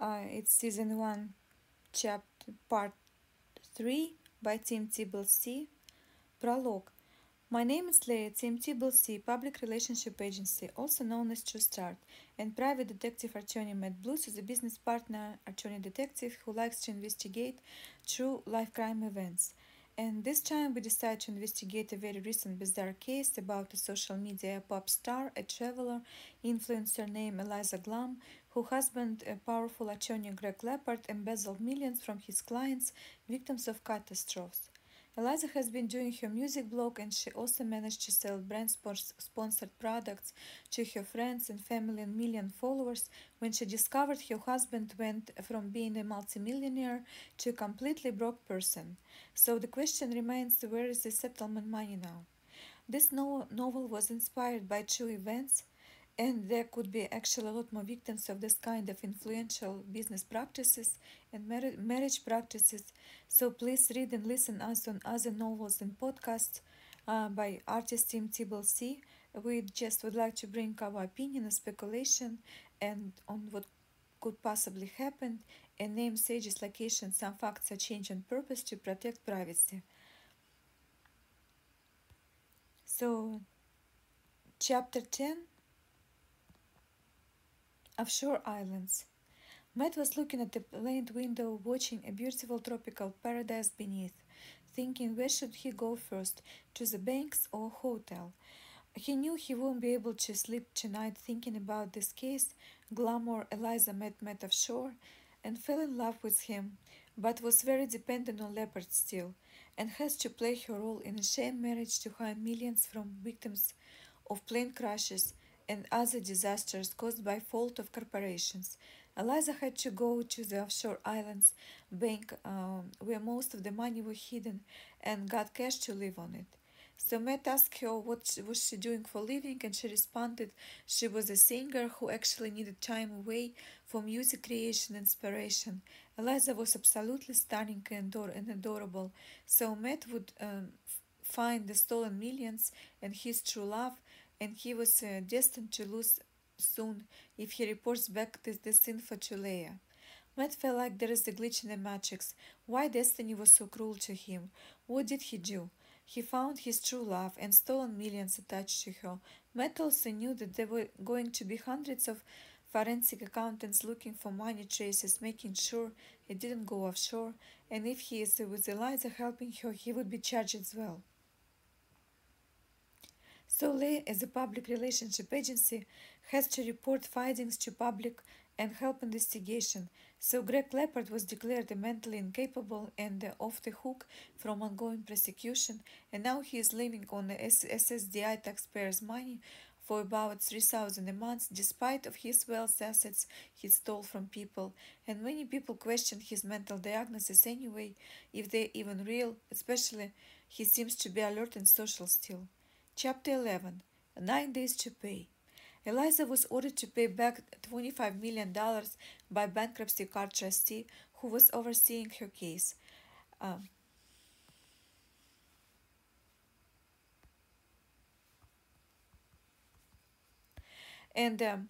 It's season 1, chapter part 3 by TMT BLC. Prologue. My name is Leah, TMT BLC, Public Relationship Agency, also known as True Start, and private detective Archony Matt Blues is a business partner, Archony detective, who likes to investigate true life crime events. And this time we decide to investigate a very recent bizarre case about a social media pop star, a traveler, influencer named Eliza Glam, whose husband, a powerful attorney Greg Leppard, embezzled millions from his clients, victims of catastrophes. Eliza has been doing her music blog, and she also managed to sell brand-sponsored products to her friends and family and million followers when she discovered her husband went from being a multimillionaire to a completely broke person. So the question remains, where is the settlement money now? This novel was inspired by true events, and there could be actually a lot more victims of this kind of influential business practices and marriage practices. So please read and listen us on other novels and podcasts by artist TMT BLC. We just would like to bring our opinion and speculation and on what could possibly happen, and name stages, locations. Some facts are changed on purpose to protect privacy. So, chapter 10. Offshore islands. Matt was looking at the plane window, watching a beautiful tropical paradise beneath, thinking where should he go first, to the banks or hotel. He knew he wouldn't be able to sleep tonight thinking about this case. Glamour Eliza met Matt offshore and fell in love with him, but was very dependent on Leppard still, and has to play her role in a sham marriage to hide millions from victims of plane crashes and other disasters caused by fault of corporations. Eliza had to go to the offshore islands bank where most of the money was hidden, and got cash to live on it. So Matt asked her what she was doing for a living, and she responded she was a singer who actually needed time away for music creation and inspiration. Eliza was absolutely stunning and adorable, so Matt would find the stolen millions and his true love, and he was destined to lose soon if he reports back this info to Leia. Matt felt like there is a glitch in the matrix. Why destiny was so cruel to him? What did he do? He found his true love and stolen millions attached to her. Matt also knew that there were going to be hundreds of forensic accountants looking for money traces, making sure it didn't go offshore, and if he is with Eliza helping her, he would be charged as well. So Leia, as a public relationship agency, has to report findings to public and help investigation. So Greg Leppard was declared mentally incapable and off the hook from ongoing prosecution, and now he is living on the SSDI taxpayers' money for about $3,000 a month, despite of his wealth assets he stole from people. And many people question his mental diagnosis anyway, if they're even real, especially he seems to be alert and social still. Chapter 11. 9 days to pay. Eliza was ordered to pay back $25 million by bankruptcy court trustee who was overseeing her case. Eliza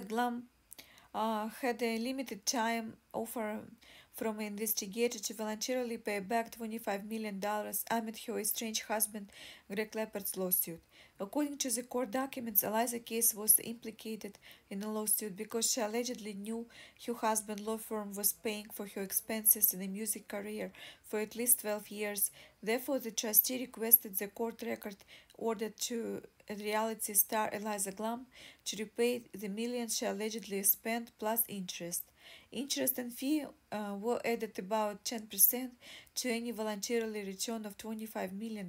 Glam had a limited time offer from an investigator to voluntarily pay back $25 million amid her estranged husband Greg Leppard's lawsuit. According to the court documents, Eliza Case was implicated in a lawsuit because she allegedly knew her husband's law firm was paying for her expenses in a music career for at least 12 years. Therefore, the trustee requested the court record order to reality star Eliza Glam to repay the millions she allegedly spent plus interest. Interest and fee were added about 10% to any voluntarily return of $25 million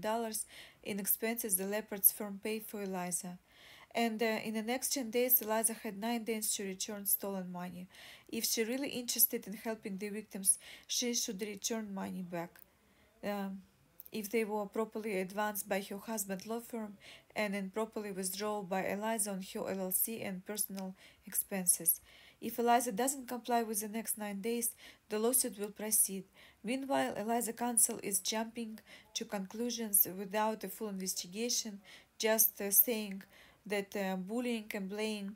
in expenses the Leppard's firm paid for Eliza. And in the next 10 days, Eliza had 9 days to return stolen money. If she really interested in helping the victims, she should return money back if they were properly advanced by her husband's law firm and improperly withdrawn by Eliza on her LLC and personal expenses. If Eliza doesn't comply with the next 9 days, the lawsuit will proceed. Meanwhile, Eliza's counsel is jumping to conclusions without a full investigation, just saying that bullying and blaming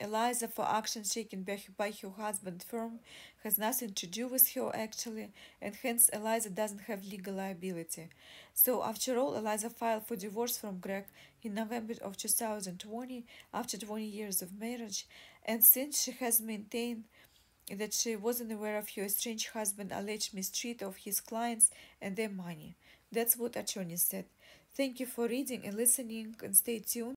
Eliza for action taken by her husband's firm has nothing to do with her actually, and hence Eliza doesn't have legal liability. So after all, Eliza filed for divorce from Greg in November of 2020 after 20 years of marriage, and since she has maintained that she wasn't aware of her estranged husband's alleged mistreat of his clients and their money. That's what attorney said. Thank you for reading and listening, and stay tuned.